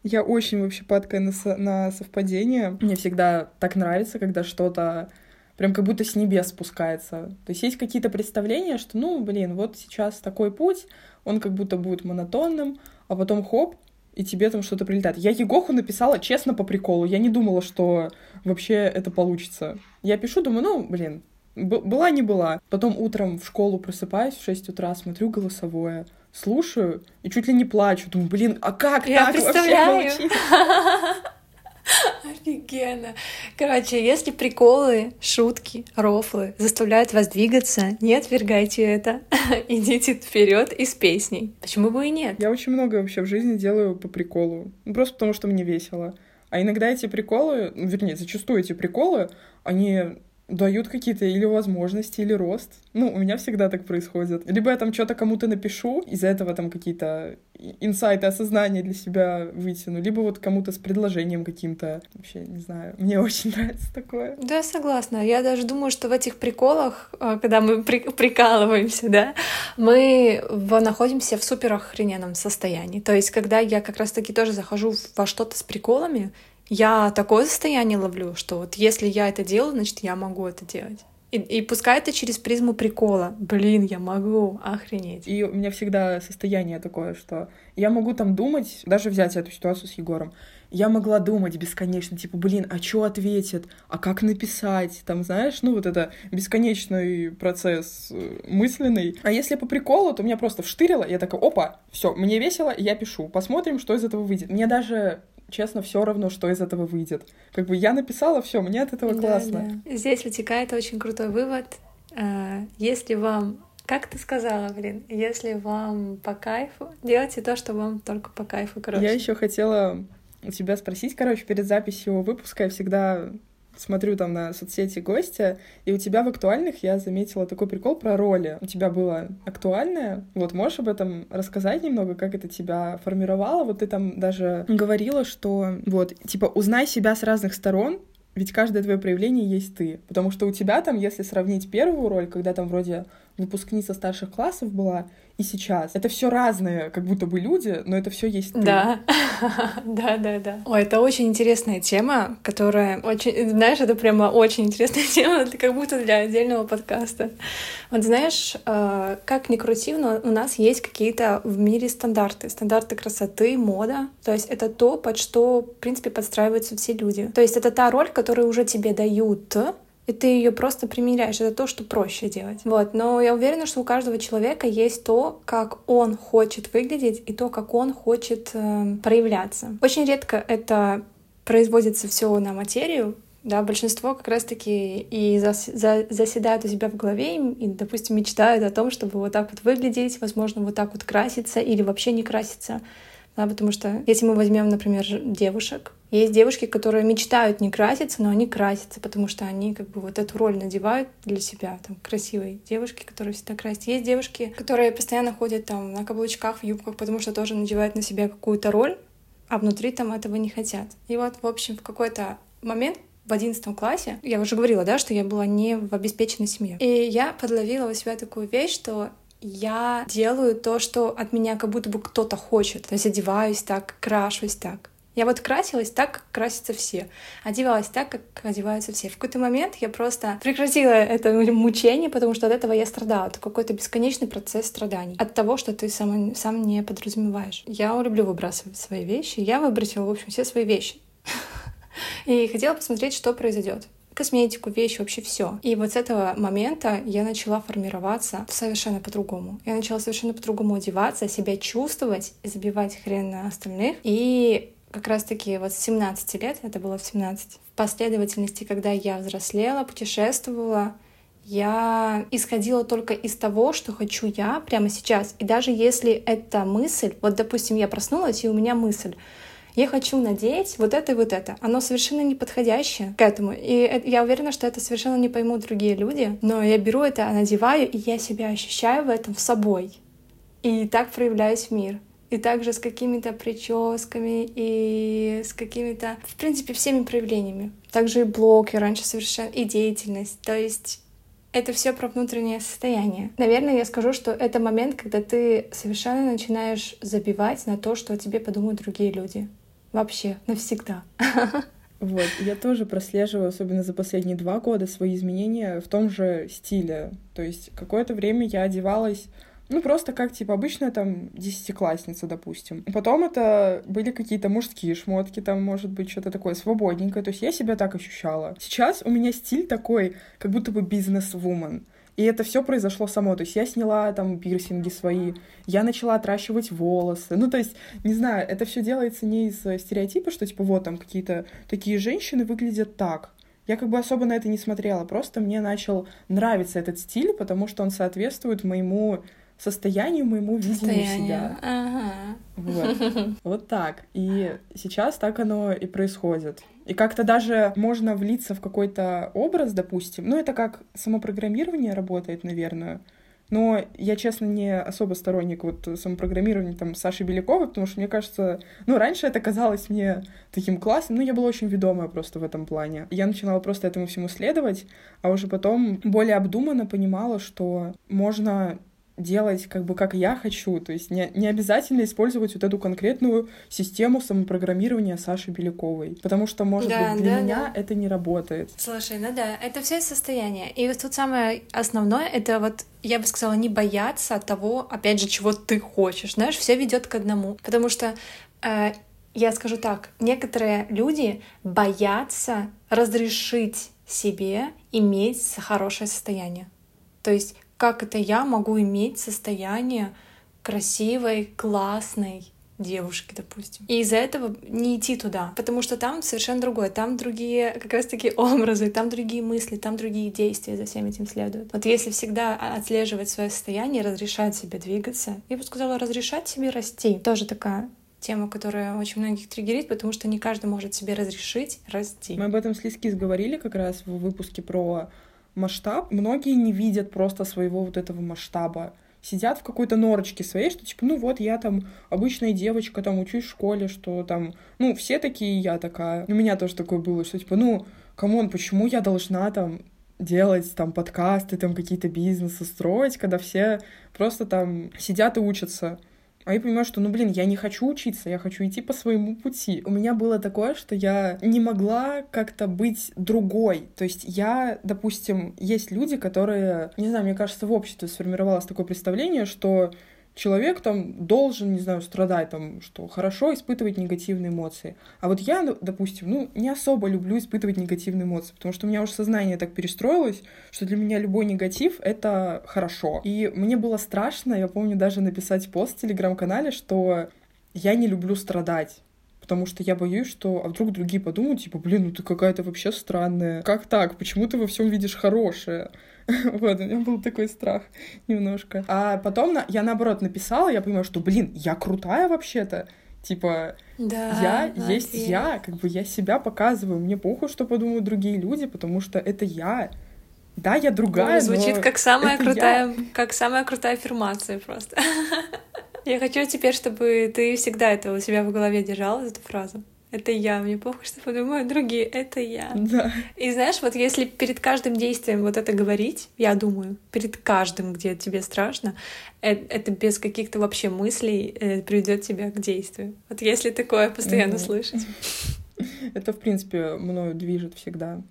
Я очень вообще падкая на, со- на совпадения. Мне всегда так нравится, когда что-то прям как будто с небес спускается. То есть есть какие-то представления, что, ну, блин, вот сейчас такой путь, он как будто будет монотонным, а потом хоп, и тебе там что-то прилетает. Я Егоху написала честно по приколу. Я не думала, что вообще это получится. Я пишу, думаю, ну, блин, б- была не была. Потом утром в школу просыпаюсь в шесть утра, смотрю голосовое, слушаю и чуть ли не плачу. Думаю, блин, а как я так представляю вообще получилось? Офигенно. Короче, если приколы, шутки, рофлы заставляют вас двигаться, не отвергайте это. Идите вперед и с песней. Почему бы и нет? Я очень много вообще в жизни делаю по приколу. Ну, просто потому, что мне весело. А иногда эти приколы, вернее, зачастую эти приколы, они дают какие-то или возможности, или рост. Ну, у меня всегда так происходит. Либо я там что-то кому-то напишу, из-за этого там какие-то инсайты, осознания для себя вытяну, либо вот кому-то с предложением каким-то. Вообще, не знаю, мне очень нравится такое. Да, я согласна. Я даже думаю, что в этих приколах, когда мы при- прикалываемся, да, мы в- находимся в супер охрененном состоянии. То есть, когда я как раз-таки тоже захожу во что-то с приколами, я такое состояние ловлю, что вот если я это делаю, значит, я могу это делать. И, и пускай это через призму прикола. Блин, я могу, охренеть. И у меня всегда состояние такое, что я могу там думать, даже взять эту ситуацию с Егором, я могла думать бесконечно, типа, блин, а что ответит, а как написать, там, знаешь, ну вот это бесконечный процесс мысленный. А если по приколу, то меня просто вштырило, я такая, опа, все, мне весело, я пишу, посмотрим, что из этого выйдет. Мне даже... честно, все равно, что из этого выйдет. Как бы я написала, все, мне от этого да, классно. Да. Здесь вытекает очень крутой вывод. Если вам, как ты сказала, блин, если вам по кайфу, делайте то, что вам только по кайфу, короче. Я еще хотела у тебя спросить, короче, перед записью выпуска я всегда смотрю там на соцсети гостя, и у тебя в актуальных я заметила такой прикол про роли. У тебя было актуальное, вот можешь об этом рассказать немного, как это тебя формировало? Вот ты там даже говорила, что вот, типа, узнай себя с разных сторон, ведь каждое твое проявление есть ты. Потому что у тебя там, если сравнить первую роль, когда там вроде выпускница старших классов была, и сейчас. Это все разные, как будто бы люди, но это все есть ты. Да, да, да, да. О, это очень интересная тема, которая очень, знаешь, это прямо очень интересная тема, это как будто для отдельного подкаста. Вот знаешь, как ни крути, но у нас есть какие-то в мире стандарты, стандарты красоты, мода. То есть это то, под что, в принципе, подстраиваются все люди. То есть это та роль, которую уже тебе дают. И ты ее просто примеряешь. Это то, что проще делать. Вот. Но я уверена, что у каждого человека есть то, как он хочет выглядеть, и то, как он хочет э, проявляться. Очень редко это производится все на материю. Да, большинство как раз-таки и зас, за, заседают у себя в голове и, допустим, мечтают о том, чтобы вот так вот выглядеть, возможно, вот так вот краситься или вообще не краситься. Да, потому что если мы возьмем, например, девушек, есть девушки, которые мечтают не краситься, но они красятся, потому что они как бы вот эту роль надевают для себя, там, красивой девушки, которые всегда красят. Есть девушки, которые постоянно ходят там на каблучках, в юбках, потому что тоже надевают на себя какую-то роль, а внутри там этого не хотят. И вот, в общем, в какой-то момент в одиннадцатом классе, я уже говорила, да, что я была не в обеспеченной семье, и я подловила у себя такую вещь, что я делаю то, что от меня как будто бы кто-то хочет. То есть одеваюсь так, крашусь так. Я вот красилась так, как красятся все. Одевалась так, как одеваются все. В какой-то момент я просто прекратила это мучение, потому что от этого я страдала. Это какой-то бесконечный процесс страданий. От того, что ты сам, сам не подразумеваешь. Я люблю выбрасывать свои вещи. Я выбросила, в общем, все свои вещи. И хотела посмотреть, что произойдет. Косметику, вещи, вообще все. И вот с этого момента я начала формироваться совершенно по-другому. Я начала совершенно по-другому одеваться, себя чувствовать, забивать хрен на остальных. И как раз-таки вот с семнадцати лет, это было в семнадцать, в последовательности, когда я взрослела, путешествовала, я исходила только из того, что хочу я прямо сейчас. И даже если эта мысль, вот, допустим, я проснулась, и у меня мысль, я хочу надеть вот это и вот это. Оно совершенно неподходящее к этому. И я уверена, что это совершенно не поймут другие люди. Но я беру это, надеваю, и я себя ощущаю в этом собой. И так проявляюсь в мир. И также с какими-то прическами и с какими-то, в принципе, всеми проявлениями. Также и блог, и раньше совершенно... и деятельность. То есть Это все про внутреннее состояние. Наверное, я скажу, что это момент, когда ты совершенно начинаешь забивать на то, что о тебе подумают другие люди. Вообще, навсегда. Вот, я тоже прослеживаю, особенно за последние два года, свои изменения в том же стиле. То есть какое-то время я одевалась, ну, просто как, типа, обычная, там, десятиклассница, допустим. Потом это были какие-то мужские шмотки, там, может быть, что-то такое свободненькое. То есть я себя так ощущала. Сейчас у меня стиль такой, как будто бы бизнес-вумен. И это все произошло само. То есть я сняла там пирсинги свои, я начала отращивать волосы. Ну, то есть, не знаю, это все делается не из стереотипа, что типа вот там какие-то такие женщины выглядят так. Я как бы особо на это не смотрела. Просто мне начал нравиться этот стиль, потому что он соответствует моему состоянию, моему видению себя. Ага. Вот. Вот так. И сейчас так оно и происходит. И как-то даже можно влиться в какой-то образ, допустим. Ну, это как самопрограммирование работает, наверное. Но я, честно, не особо сторонник вот самопрограммирования там Саши Беляковой, потому что, мне кажется... Ну, раньше это казалось мне таким классным, но я была очень ведомая просто в этом плане. Я начинала просто этому всему следовать, а уже потом более обдуманно понимала, что можно... делать как бы как я хочу, то есть не, не обязательно использовать вот эту конкретную систему самопрограммирования Саши Беляковой, потому что, может да, быть, для да, меня да. это не работает. Слушай, ну да, это все состояние, и вот тут самое основное, это вот, я бы сказала, не бояться того, опять же, чего ты хочешь, знаешь, все ведет к одному, потому что, э, я скажу так, некоторые люди боятся разрешить себе иметь хорошее состояние, то есть как это я могу иметь состояние красивой, классной девушки, допустим. И из-за этого не идти туда, потому что там совершенно другое, там другие как раз-таки образы, там другие мысли, там другие действия за всем этим следуют. Вот если всегда отслеживать свое состояние, разрешать себе двигаться, я бы сказала, разрешать себе расти. Тоже такая тема, которая очень многих триггерит, потому что не каждый может себе разрешить расти. Мы об этом с Лиз Кис говорили как раз в выпуске про... масштаб. Многие не видят просто своего вот этого масштаба. Сидят в какой-то норочке своей, что типа, ну вот я там обычная девочка, там учусь в школе, что там, ну все такие, я такая. У меня тоже такое было, что типа, ну, камон, почему я должна там делать там подкасты, там какие-то бизнесы строить, когда все просто там сидят и учатся. А я понимаю, что, ну, блин, я не хочу учиться, я хочу идти по своему пути. У меня было такое, что я не могла как-то быть другой. То есть я, допустим, есть люди, которые, не знаю, мне кажется, в обществе сформировалось такое представление, что человек там должен, не знаю, страдать там, что хорошо испытывать негативные эмоции. А вот я, допустим, ну, не особо люблю испытывать негативные эмоции, потому что у меня уже сознание так перестроилось, что для меня любой негатив — это хорошо. И мне было страшно, я помню, даже написать пост в Телеграм-канале, что я не люблю страдать. Потому что я боюсь, что а вдруг другие подумают, типа, блин, ну ты какая-то вообще странная. Как так? Почему ты во всем видишь хорошее? Вот, у меня был такой страх немножко. А потом я, наоборот, написала, я понимаю, что, блин, я крутая вообще-то. Типа, я есть я, как бы я себя показываю. Мне похуй, что подумают другие люди, потому что это я. Да, я другая, но... Звучит как самая крутая, как самая крутая аффирмация просто. Я хочу теперь, чтобы ты всегда это у себя в голове держала, эту фразу. Это я, мне похуй, что подумают другие, это я. Да. И знаешь, вот если перед каждым действием вот это говорить, я думаю, перед каждым, где тебе страшно, это без каких-то вообще мыслей приведет тебя к действию. Вот если такое постоянно mm-hmm. слышать. Это, в принципе, мною движет всегда,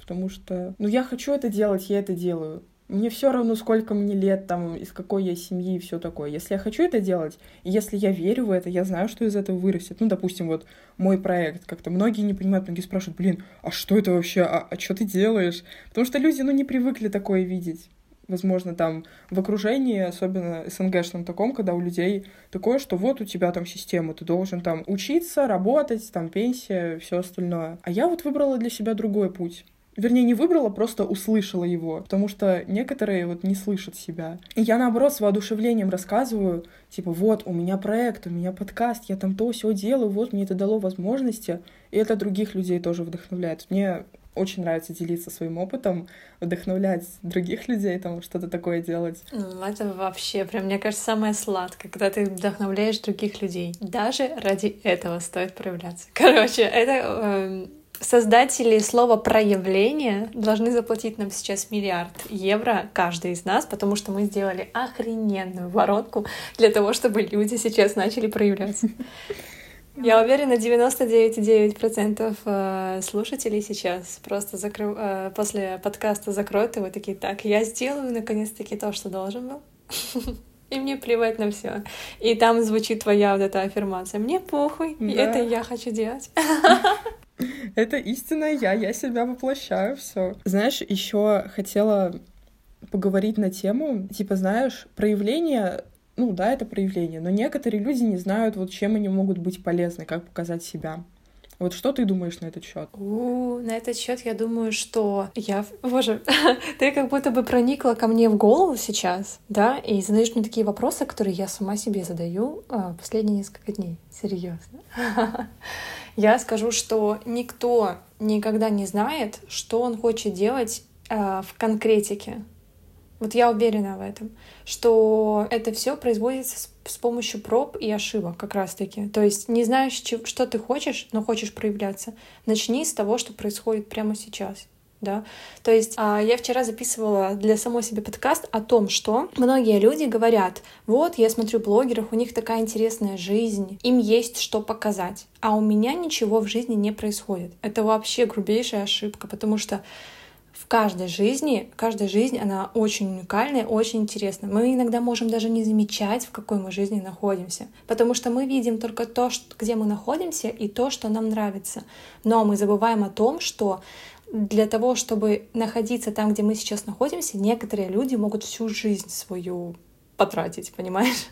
потому что, ну, я хочу это делать, я это делаю. Мне все равно, сколько мне лет, там, из какой я семьи и все такое. Если я хочу это делать, и если я верю в это, я знаю, что из этого вырастет. Ну, допустим, вот мой проект как-то. Многие не понимают, многие спрашивают, блин, а что это вообще? А, а что ты делаешь? Потому что люди, ну, не привыкли такое видеть. Возможно, там, в окружении, особенно эс эн гэшном таком, когда у людей такое, что вот у тебя там система, ты должен там учиться, работать, там, пенсия, все остальное. А я вот выбрала для себя другой путь. Вернее, не выбрала, просто услышала его, потому что некоторые вот не слышат себя. И я, наоборот, с воодушевлением рассказываю, типа, вот, у меня проект, у меня подкаст, я там то, все делаю, вот, мне это дало возможности, и это других людей тоже вдохновляет. Мне очень нравится делиться своим опытом, вдохновлять других людей, там, что-то такое делать. Ну, это вообще, прям, мне кажется, самое сладкое, когда ты вдохновляешь других людей. Даже ради этого стоит проявляться. Короче, это... Э- Создатели слова «проявление» должны заплатить нам сейчас миллиард евро, каждый из нас, потому что мы сделали охрененную воронку для того, чтобы люди сейчас начали проявляться. Я уверена, девяносто девять целых девять десятых процента слушателей сейчас просто закрыв... после подкаста закроют, и вы такие: так, я сделаю наконец-таки то, что должен был. И мне плевать на все. И там звучит твоя вот эта аффирмация. Мне похуй, да. Это я хочу делать. Это истинное я, я себя воплощаю, все. Знаешь, еще хотела поговорить на тему, типа, знаешь, проявление, ну да, это проявление, но некоторые люди не знают, вот чем они могут быть полезны, как показать себя. Вот что ты думаешь на этот счет? У, на этот счет я думаю, что я... Боже, ты как будто бы проникла ко мне в голову сейчас, да, и задаешь мне такие вопросы, которые я сама себе задаю а, последние несколько дней. Серьезно. Я скажу, что никто никогда не знает, что он хочет делать а, в конкретике. Вот я уверена в этом, что это все производится с, с помощью проб и ошибок как раз-таки. То есть не знаешь, чего, что ты хочешь, но хочешь проявляться. Начни с того, что происходит прямо сейчас. Да? То есть я вчера записывала для самой себе подкаст о том, что многие люди говорят: вот я смотрю блогеров, у них такая интересная жизнь, им есть что показать, а у меня ничего в жизни не происходит. Это вообще грубейшая ошибка, потому что в каждой жизни, каждая жизнь, она очень уникальная, очень интересная. Мы иногда можем даже не замечать, в какой мы жизни находимся, потому что мы видим только то, где мы находимся, и то, что нам нравится. Но мы забываем о том, что для того, чтобы находиться там, где мы сейчас находимся, некоторые люди могут всю жизнь свою потратить, понимаешь?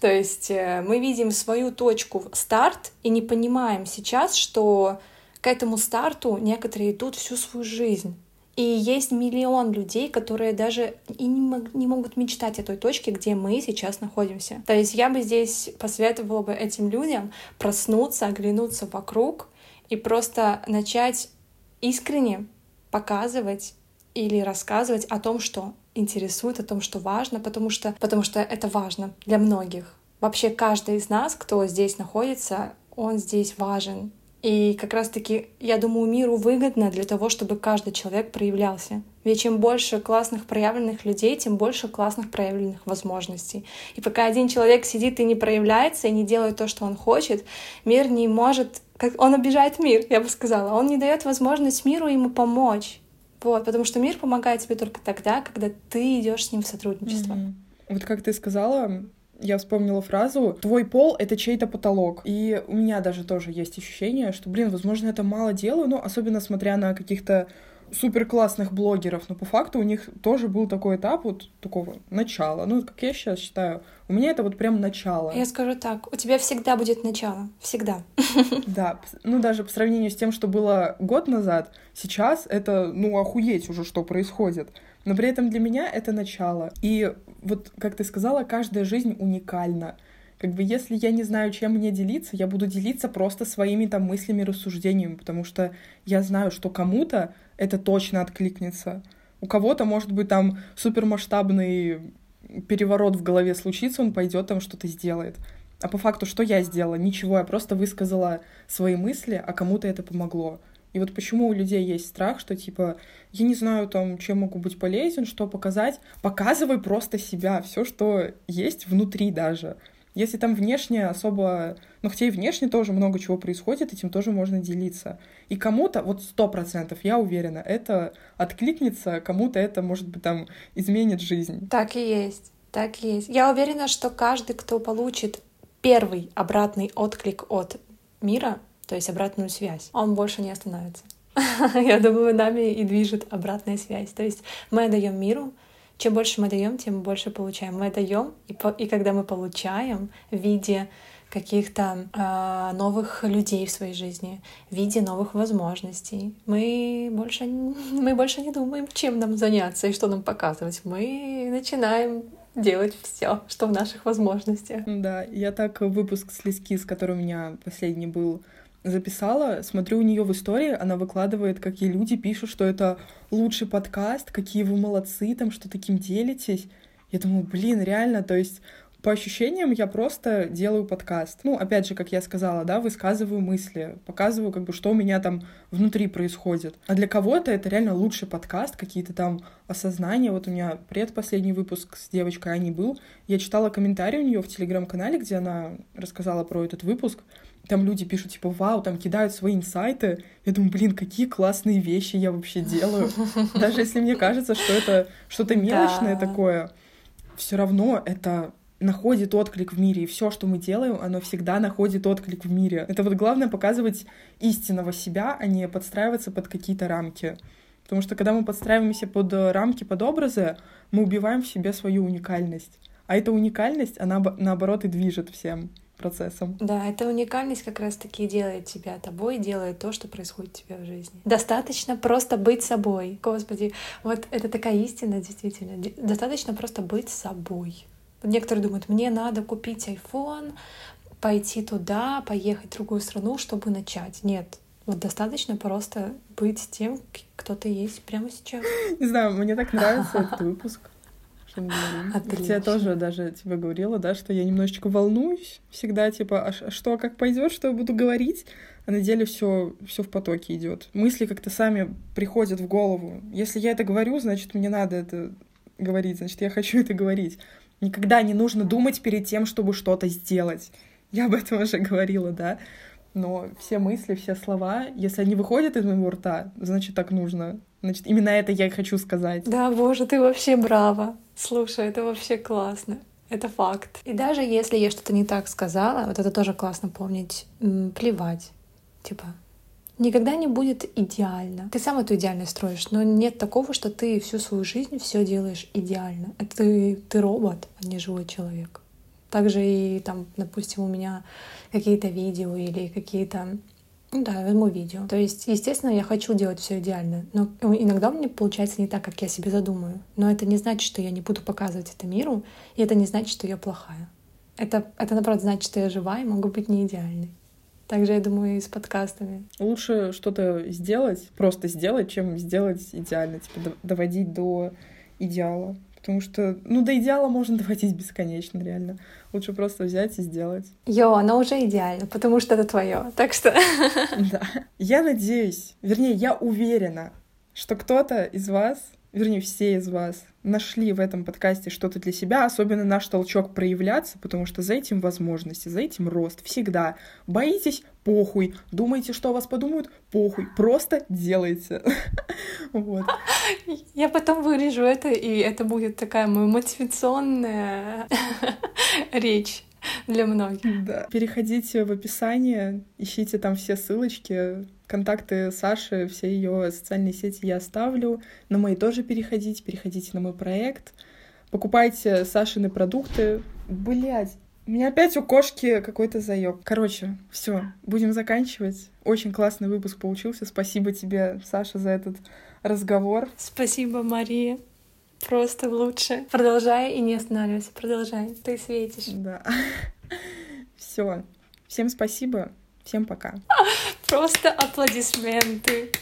То есть мы видим свою точку старт и не понимаем сейчас, что к этому старту некоторые идут всю свою жизнь. И есть миллион людей, которые даже и не, мог, не могут мечтать о той точке, где мы сейчас находимся. То есть я бы здесь посоветовала бы этим людям проснуться, оглянуться вокруг и просто начать искренне показывать или рассказывать о том, что интересует, о том, что важно, потому что, потому что это важно для многих. Вообще каждый из нас, кто здесь находится, он здесь важен. И как раз-таки, я думаю, миру выгодно для того, чтобы каждый человек проявлялся. Ведь чем больше классных проявленных людей, тем больше классных проявленных возможностей. И пока один человек сидит и не проявляется, и не делает то, что он хочет, мир не может... Как... Он обижает мир, я бы сказала. Он не дает возможность миру ему помочь. Вот, потому что мир помогает тебе только тогда, когда ты идешь с ним в сотрудничество. Mm-hmm. Вот как ты сказала... Я вспомнила фразу «твой пол — это чей-то потолок». И у меня даже тоже есть ощущение, что, блин, возможно, это мало делаю, но особенно смотря на каких-то суперклассных блогеров, но по факту у них тоже был такой этап вот такого начала. Ну, как я сейчас считаю, у меня это вот прям начало. Я скажу так, у тебя всегда будет начало. Всегда. Да, ну даже по сравнению с тем, что было год назад, сейчас это, ну, охуеть уже, что происходит. Но при этом для меня это начало. И вот, как ты сказала, каждая жизнь уникальна. Как бы если я не знаю, чем мне делиться, я буду делиться просто своими там мыслями, рассуждениями, потому что я знаю, что кому-то это точно откликнется. У кого-то, может быть, там супермасштабный переворот в голове случится, он пойдет там что-то сделает. А по факту, что я сделала? Ничего, я просто высказала свои мысли, а кому-то это помогло. И вот почему у людей есть страх, что типа я не знаю, там, чем могу быть полезен, что показать. Показывай просто себя, все, что есть внутри даже. Если там внешне особо... Ну, хотя и внешне тоже много чего происходит, этим тоже можно делиться. И кому-то, вот сто процентов, я уверена, это откликнется, кому-то это, может быть, там, изменит жизнь. Так и есть, так и есть. Я уверена, что каждый, кто получит первый обратный отклик от мира, то есть обратную связь, он больше не остановится. Я думаю, нами и движет обратная связь. То есть мы даем миру, чем больше мы даем, тем больше получаем. Мы даем, и, по... и когда мы получаем в виде каких-то э, новых людей в своей жизни, в виде новых возможностей, мы больше, мы больше не думаем, чем нам заняться и что нам показывать. Мы начинаем делать все, что в наших возможностях. Да, я так выпуск с Лиз Кис, который у меня последний был, записала, смотрю у нее в истории, она выкладывает, какие люди пишут, что это лучший подкаст, какие вы молодцы, там, что таким делитесь. Я думаю, блин, реально, то есть По ощущениям я просто делаю подкаст. Ну, опять же, как я сказала, да, высказываю мысли, показываю, как бы, что у меня там внутри происходит. А для кого-то это реально лучший подкаст, какие-то там осознания. Вот у меня предпоследний выпуск с девочкой Аней был. Я читала комментарии у нее в Телеграм-канале, где она рассказала про этот выпуск. Там люди пишут, типа, вау, там кидают свои инсайты. Я думаю, блин, какие классные вещи я вообще делаю. Даже если мне кажется, что это что-то мелочное такое, все равно это находит отклик в мире. И все, что мы делаем, оно всегда находит отклик в мире. Это вот главное — показывать истинного себя, а не подстраиваться под какие-то рамки. Потому что когда мы подстраиваемся под рамки, под образы, мы убиваем в себе свою уникальность. А эта уникальность, она, наоборот, и движет всем процессом. Да, эта уникальность как раз-таки делает тебя тобой, делает то, что происходит у тебя в жизни. Достаточно просто быть собой. Господи, вот это такая истина, действительно. Достаточно просто быть собой. Некоторые думают, мне надо купить айфон, пойти туда, поехать в другую страну, чтобы начать. Нет, вот достаточно просто быть тем, кто ты есть прямо сейчас. Не знаю, мне так нравится этот выпуск. Я тоже даже тебе говорила, да, что я немножечко волнуюсь всегда, типа, а что, как пойдет, что я буду говорить? А на деле все, все в потоке идет. Мысли как-то сами приходят в голову. Если я это говорю, значит, мне надо это говорить, значит, я хочу это говорить. Никогда не нужно думать перед тем, чтобы что-то сделать. Я об этом уже говорила, да. Но все мысли, все слова, если они выходят из моего рта, значит, так нужно. Значит, именно это я и хочу сказать. Да, боже, ты вообще браво. Слушай, это вообще классно. Это факт. И даже если я что-то не так сказала, вот это тоже классно помнить, м-м, плевать. Типа, никогда не будет идеально. Ты сам эту идеальность строишь, но нет такого, что ты всю свою жизнь все делаешь идеально. Это ты, ты робот, а не живой человек. Также и там, допустим, у меня какие-то видео или какие-то... Ну да, возьму видео. То есть, естественно, я хочу делать все идеально, но иногда у меня получается не так, как я себе задумаю. Но это не значит, что я не буду показывать это миру, и это не значит, что я плохая. Это, это наоборот, значит, что я жива и могу быть не идеальной. Также, я думаю, и с подкастами. Лучше что-то сделать, просто сделать, чем сделать идеально, типа доводить до идеала. Потому что, ну, до идеала можно доводить бесконечно, реально. Лучше просто взять и сделать. Йо, оно уже идеально, потому что это твое. Так что... Да. Я надеюсь, вернее, я уверена, что кто-то из вас, вернее, все из вас, нашли в этом подкасте что-то для себя, особенно наш толчок проявляться, потому что за этим возможности, за этим рост всегда. Боитесь — похуй. Думаете, что о вас подумают — похуй. Просто делайте. Вот. Я потом вырежу это, и это будет такая моя мотивационная речь для многих. Да. Переходите в описание, ищите там все ссылочки, контакты Саши, все ее социальные сети я оставлю. На мои тоже переходите, переходите на мой проект. Покупайте Сашины продукты. Блять, у меня опять у кошки какой-то заёб. Короче, все, будем заканчивать. Очень классный выпуск получился. Спасибо тебе, Саша, за этот разговор. Спасибо, Мария. Просто лучше. Продолжай и не останавливайся. Продолжай. Ты светишь. Да. Все. Всем спасибо. Всем пока. Просто аплодисменты.